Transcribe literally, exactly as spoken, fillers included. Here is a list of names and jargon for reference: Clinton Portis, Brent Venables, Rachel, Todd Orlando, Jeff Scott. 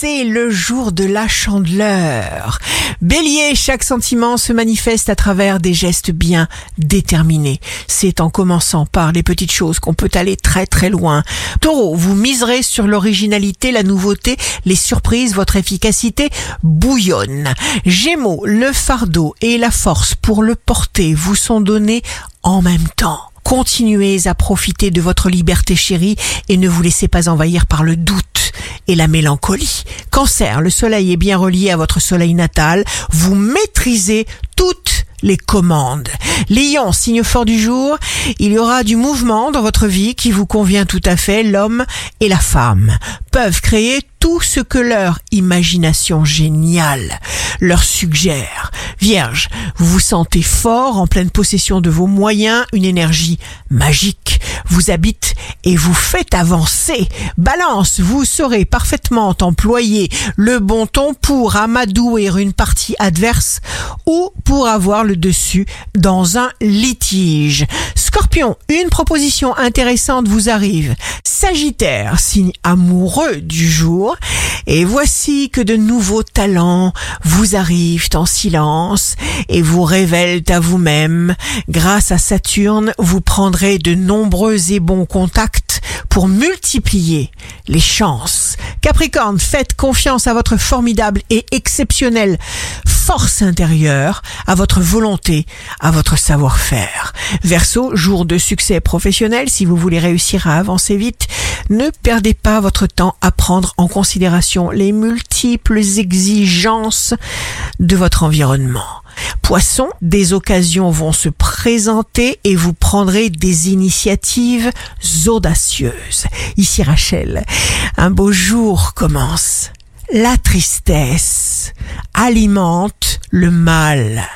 c'est le jour de la Chandeleur. Bélier, chaque sentiment se manifeste à travers des gestes bien déterminés. C'est en commençant par les petites choses qu'on peut aller très très loin. Taureau, vous miserez sur l'originalité, la nouveauté, les surprises, votre efficacité bouillonne. Gémeaux, le fardeau et la force pour le porter vous sont donnés en même temps. Continuez à profiter de votre liberté chérie et ne vous laissez pas envahir par le doute et la mélancolie. Cancer, le soleil est bien relié à votre soleil natal. Vous maîtrisez toutes les commandes. Lion, signe fort du jour, il y aura du mouvement dans votre vie qui vous convient tout à fait. L'homme et la femme peuvent créer tout ce que leur imagination géniale leur suggère. Vierge, vous vous sentez fort, en pleine possession de vos moyens, une énergie magique vous habite et vous fait avancer. Balance, vous saurez parfaitement employer le bon ton pour amadouer une partie adverse ou pour avoir le dessus dans un litige. Scorpion, une proposition intéressante vous arrive. Sagittaire, signe amoureux du jour. Et voici que de nouveaux talents vous arrivent en silence et vous révèlent à vous-même. Grâce à Saturne, vous prendrez de nombreux et bons contacts pour multiplier les chances. Capricorne, faites confiance à votre formidable et exceptionnelle force intérieure, à votre volonté, à votre savoir-faire. Verseau, jour de succès professionnel, si vous voulez réussir à avancer vite, ne perdez pas votre temps à prendre en considération les multiples exigences de votre environnement. Poisson, des occasions vont se présenter et vous prendrez des initiatives audacieuses. Ici Rachel, un beau jour commence. La tristesse alimente le mal.